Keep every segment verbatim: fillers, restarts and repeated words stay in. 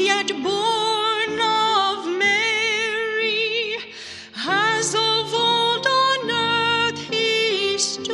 is yet born of Mary, as of old on earth he stood,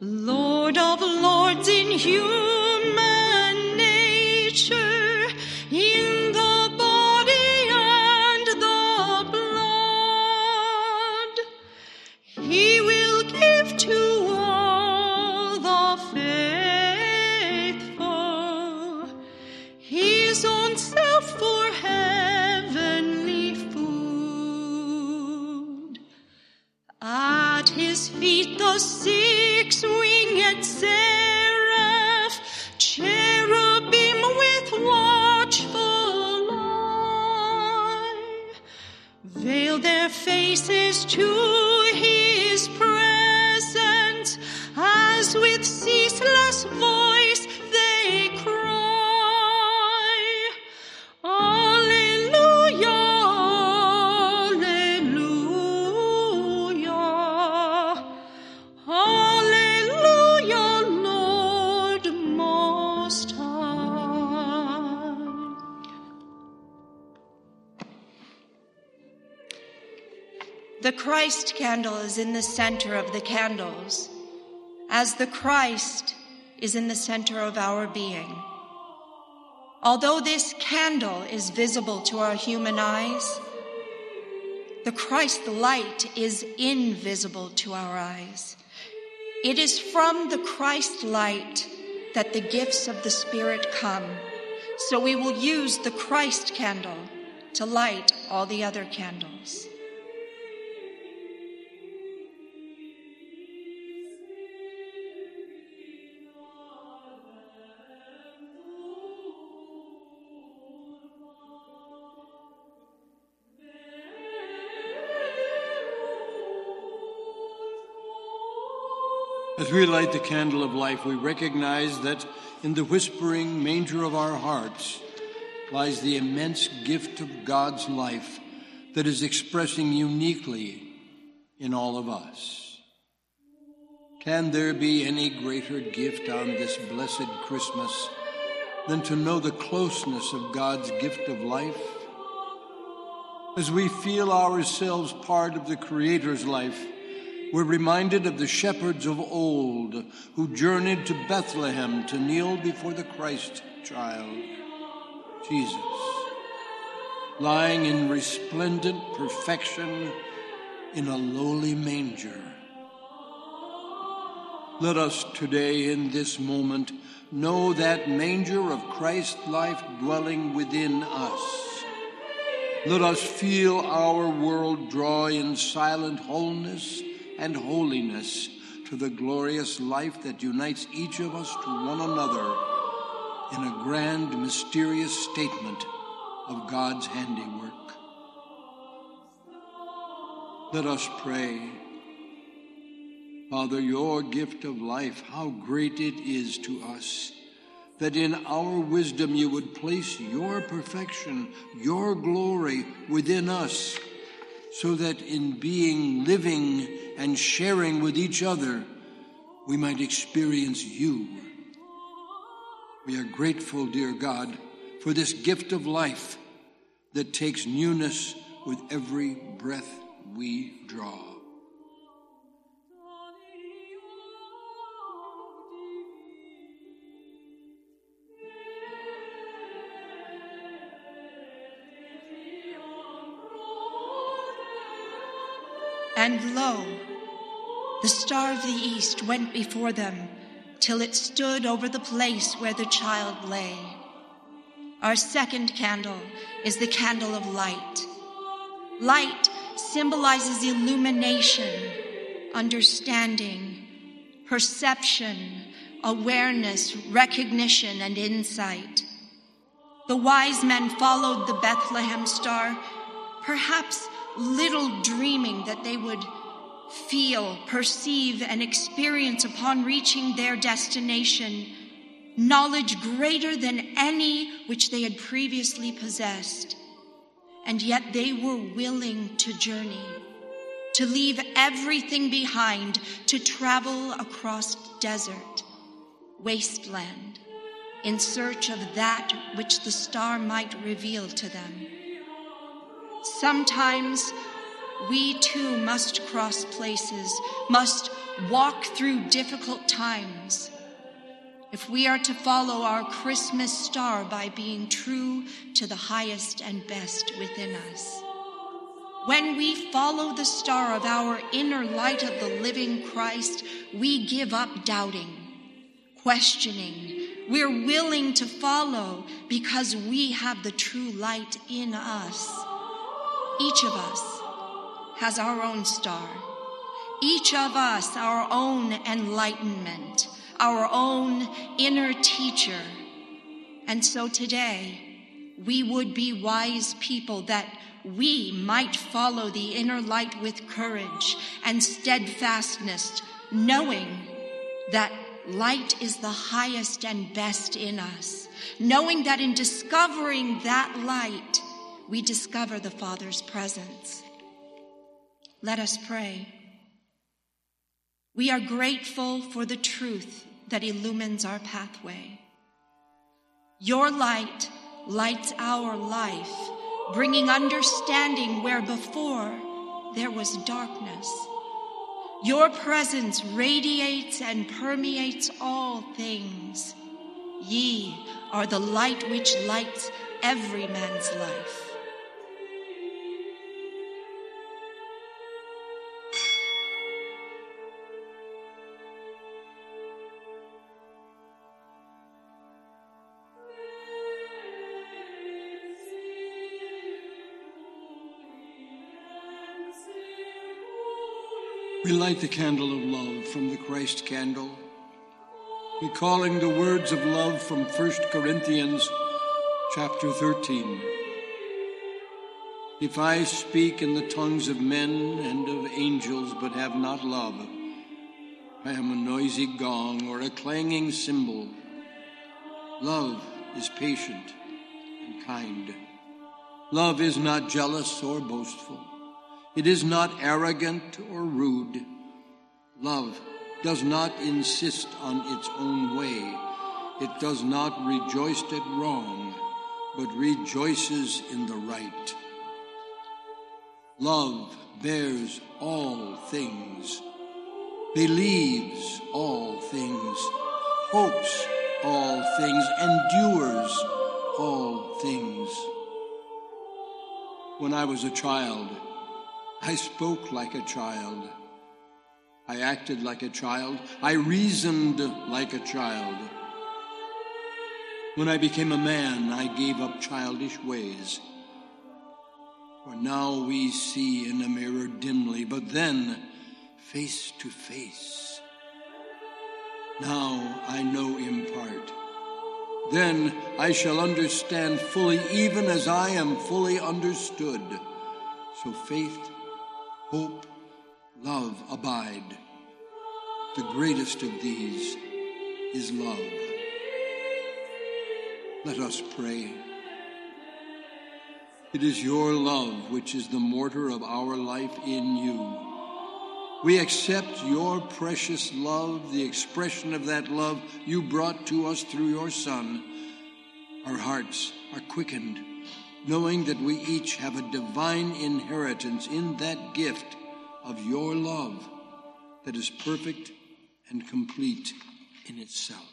Lord of lords in human nature, in the body and the blood. He will give to his own self for heavenly food. At his feet the six-winged seraph, cherubim with watchful eye, veil their faces to his presence, as with ceaseless voice they cry. The Christ candle is in the center of the candles, as the Christ is in the center of our being. Although this candle is visible to our human eyes, the Christ light is invisible to our eyes. It is from the Christ light that the gifts of the Spirit come, so we will use the Christ candle to light all the other candles. As we light the candle of life, we recognize that in the whispering manger of our hearts lies the immense gift of God's life that is expressing uniquely in all of us. Can there be any greater gift on this blessed Christmas than to know the closeness of God's gift of life? As we feel ourselves part of the Creator's life, we're reminded of the shepherds of old who journeyed to Bethlehem to kneel before the Christ child, Jesus, lying in resplendent perfection in a lowly manger. Let us today in this moment know that manger of Christ's life dwelling within us. Let us feel our world draw in silent wholeness and holiness to the glorious life that unites each of us to one another in a grand, mysterious statement of God's handiwork. Let us pray. Father, your gift of life, how great it is to us, that in our wisdom you would place your perfection, your glory within us, so that in being, living, and sharing with each other, we might experience you. We are grateful, dear God, for this gift of life that takes newness with every breath we draw. And lo, the star of the east went before them till it stood over the place where the child lay. Our second candle is the candle of light. Light symbolizes illumination, understanding, perception, awareness, recognition, and insight. The wise men followed the Bethlehem star, perhaps little dreaming that they would feel, perceive, and experience upon reaching their destination knowledge greater than any which they had previously possessed. And yet they were willing to journey, to leave everything behind, to travel across desert, wasteland, in search of that which the star might reveal to them. Sometimes we too must cross places, must walk through difficult times, if we are to follow our Christmas star by being true to the highest and best within us. When we follow the star of our inner light of the living Christ, we give up doubting, questioning. We're willing to follow because we have the true light in us. Each of us has our own star. Each of us our own enlightenment, our own inner teacher. And so today, we would be wise people that we might follow the inner light with courage and steadfastness, knowing that light is the highest and best in us, knowing that in discovering that light, we discover the Father's presence. Let us pray. We are grateful for the truth that illumines our pathway. Your light lights our life, bringing understanding where before there was darkness. Your presence radiates and permeates all things. Ye are the light which lights every man's life. We light the candle of love from the Christ candle, recalling the words of love from First Corinthians chapter thirteen. If I speak in the tongues of men and of angels but have not love, I am a noisy gong or a clanging cymbal. Love is patient and kind. Love is not jealous or boastful. It is not arrogant or rude. Love does not insist on its own way. It does not rejoice at wrong, but rejoices in the right. Love bears all things, believes all things, hopes all things, endures all things. When I was a child, I spoke like a child. I acted like a child. I reasoned like a child. When I became a man, I gave up childish ways. For now we see in a mirror dimly, but then face to face. Now I know in part. Then I shall understand fully, even as I am fully understood. So faith, hope, love abide. The greatest of these is love. Let us pray. It is your love which is the mortar of our life in you. We accept your precious love, the expression of that love you brought to us through your Son. Our hearts are quickened, knowing that we each have a divine inheritance in that gift of your love that is perfect and complete in itself.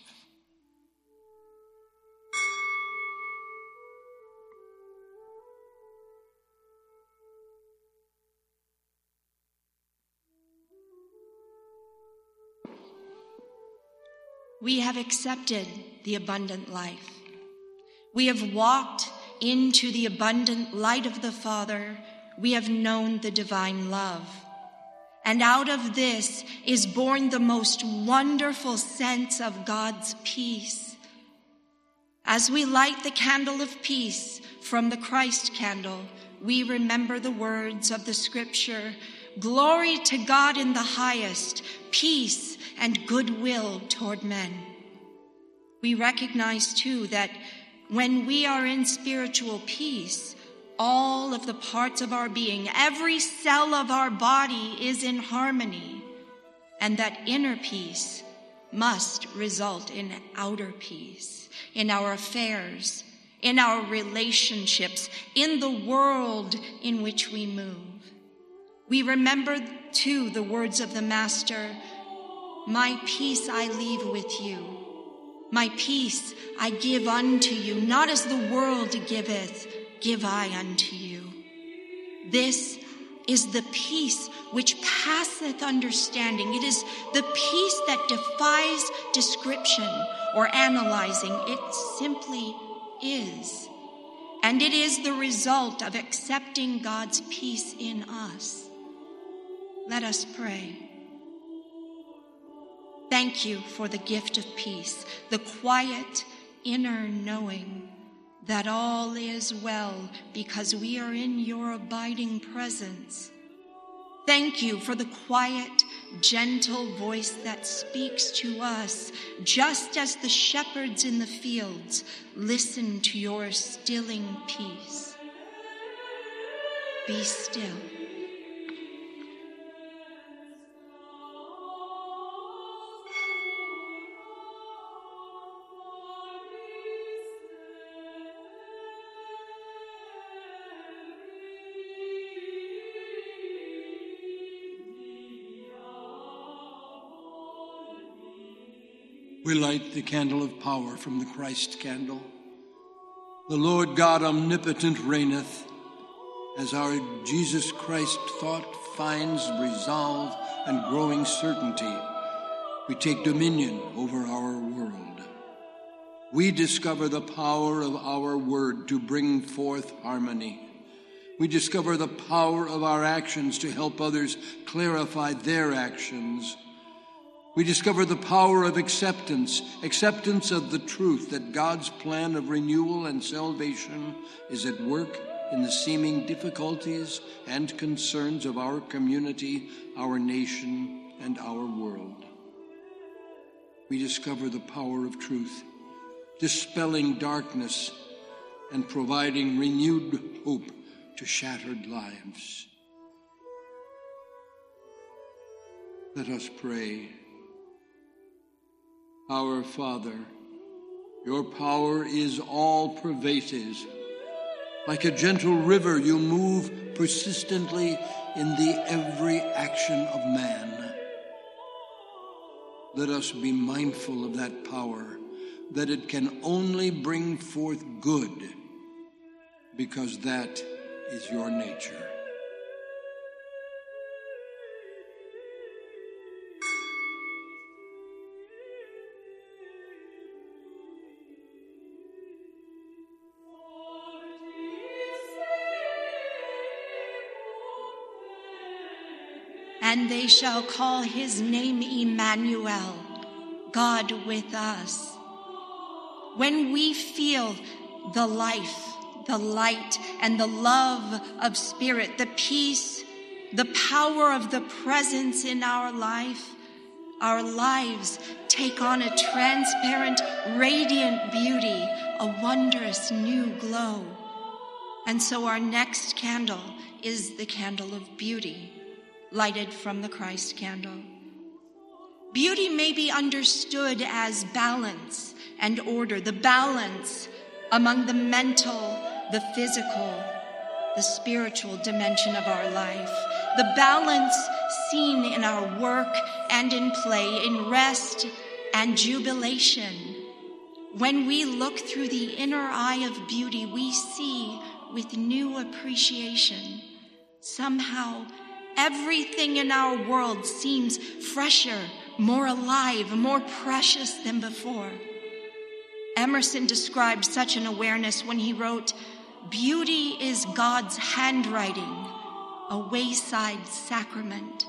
We have accepted the abundant life. We have walked into the abundant light of the Father, we have known the divine love. And out of this is born the most wonderful sense of God's peace. As we light the candle of peace from the Christ candle, we remember the words of the Scripture, "Glory to God in the highest, peace and goodwill toward men." We recognize, too, that when we are in spiritual peace, all of the parts of our being, every cell of our body is in harmony, and that inner peace must result in outer peace, in our affairs, in our relationships, in the world in which we move. We remember, too, the words of the Master, "My peace I leave with you. My peace I give unto you, not as the world giveth, give I unto you." This is the peace which passeth understanding. It is the peace that defies description or analyzing. It simply is. And it is the result of accepting God's peace in us. Let us pray. Thank you for the gift of peace, the quiet inner knowing that all is well because we are in your abiding presence. Thank you for the quiet, gentle voice that speaks to us, just as the shepherds in the fields listen to your stilling peace. Be still. We light the candle of power from the Christ candle. The Lord God omnipotent reigneth, as our Jesus Christ thought finds resolve and growing certainty. We take dominion over our world. We discover the power of our word to bring forth harmony. We discover the power of our actions to help others clarify their actions. We discover the power of acceptance, acceptance of the truth that God's plan of renewal and salvation is at work in the seeming difficulties and concerns of our community, our nation, and our world. We discover the power of truth, dispelling darkness and providing renewed hope to shattered lives. Let us pray. Our Father, your power is all-pervasive. Like a gentle river, you move persistently in the every action of man. Let us be mindful of that power, that it can only bring forth good, because that is your nature. And they shall call his name Emmanuel, God with us. When we feel the life, the light, and the love of spirit, the peace, the power of the presence in our life, our lives take on a transparent, radiant beauty, a wondrous new glow. And so our next candle is the candle of beauty, lighted from the Christ candle. Beauty may be understood as balance and order, the balance among the mental, the physical, the spiritual dimension of our life, the balance seen in our work and in play, in rest and jubilation. When we look through the inner eye of beauty, we see with new appreciation. Somehow, everything in our world seems fresher, more alive, more precious than before. Emerson described such an awareness when he wrote, "Beauty is God's handwriting, a wayside sacrament.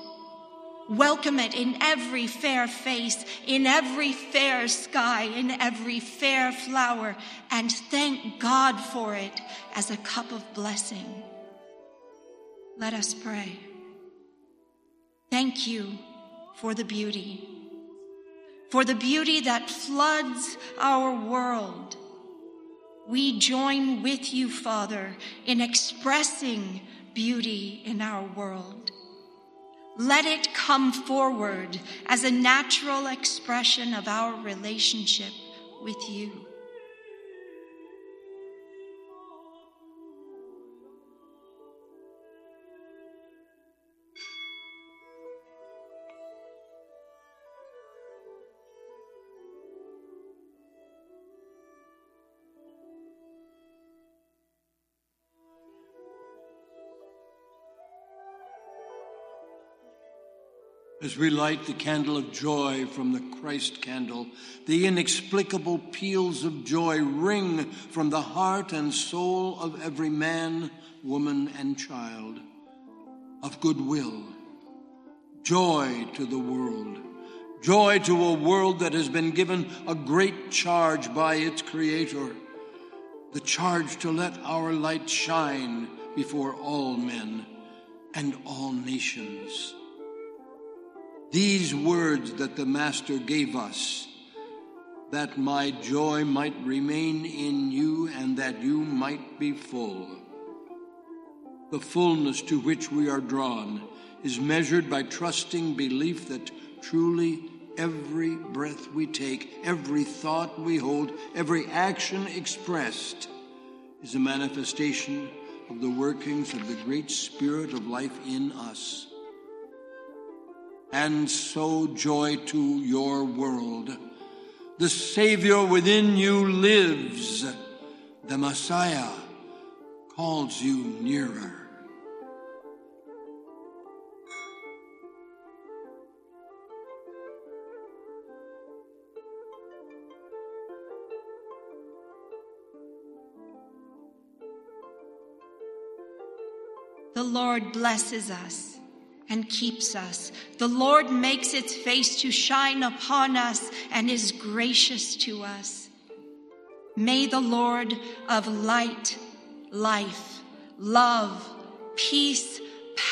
Welcome it in every fair face, in every fair sky, in every fair flower, and thank God for it as a cup of blessing." Let us pray. Thank you for the beauty, for the beauty that floods our world. We join with you, Father, in expressing beauty in our world. Let it come forward as a natural expression of our relationship with you. As we light the candle of joy from the Christ candle, the inexplicable peals of joy ring from the heart and soul of every man, woman, and child, of goodwill, joy to the world, joy to a world that has been given a great charge by its Creator, the charge to let our light shine before all men and all nations. These words that the Master gave us, that my joy might remain in you and that you might be full. The fullness to which we are drawn is measured by trusting belief that truly every breath we take, every thought we hold, every action expressed is a manifestation of the workings of the great Spirit of life in us. And so joy to your world. The Savior within you lives. The Messiah calls you nearer. The Lord blesses us and keeps us. The Lord makes its face to shine upon us and is gracious to us. May the Lord of light, life, love, peace,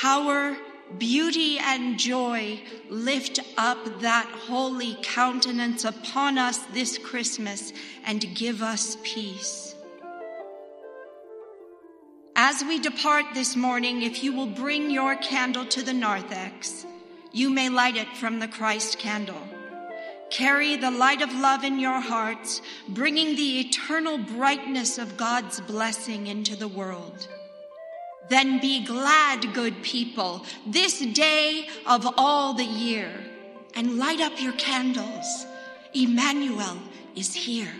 power, beauty, and joy lift up that holy countenance upon us this Christmas and give us peace. As we depart this morning, if you will bring your candle to the narthex, you may light it from the Christ candle. Carry the light of love in your hearts, bringing the eternal brightness of God's blessing into the world. Then be glad, good people, this day of all the year, and light up your candles. Emmanuel is here.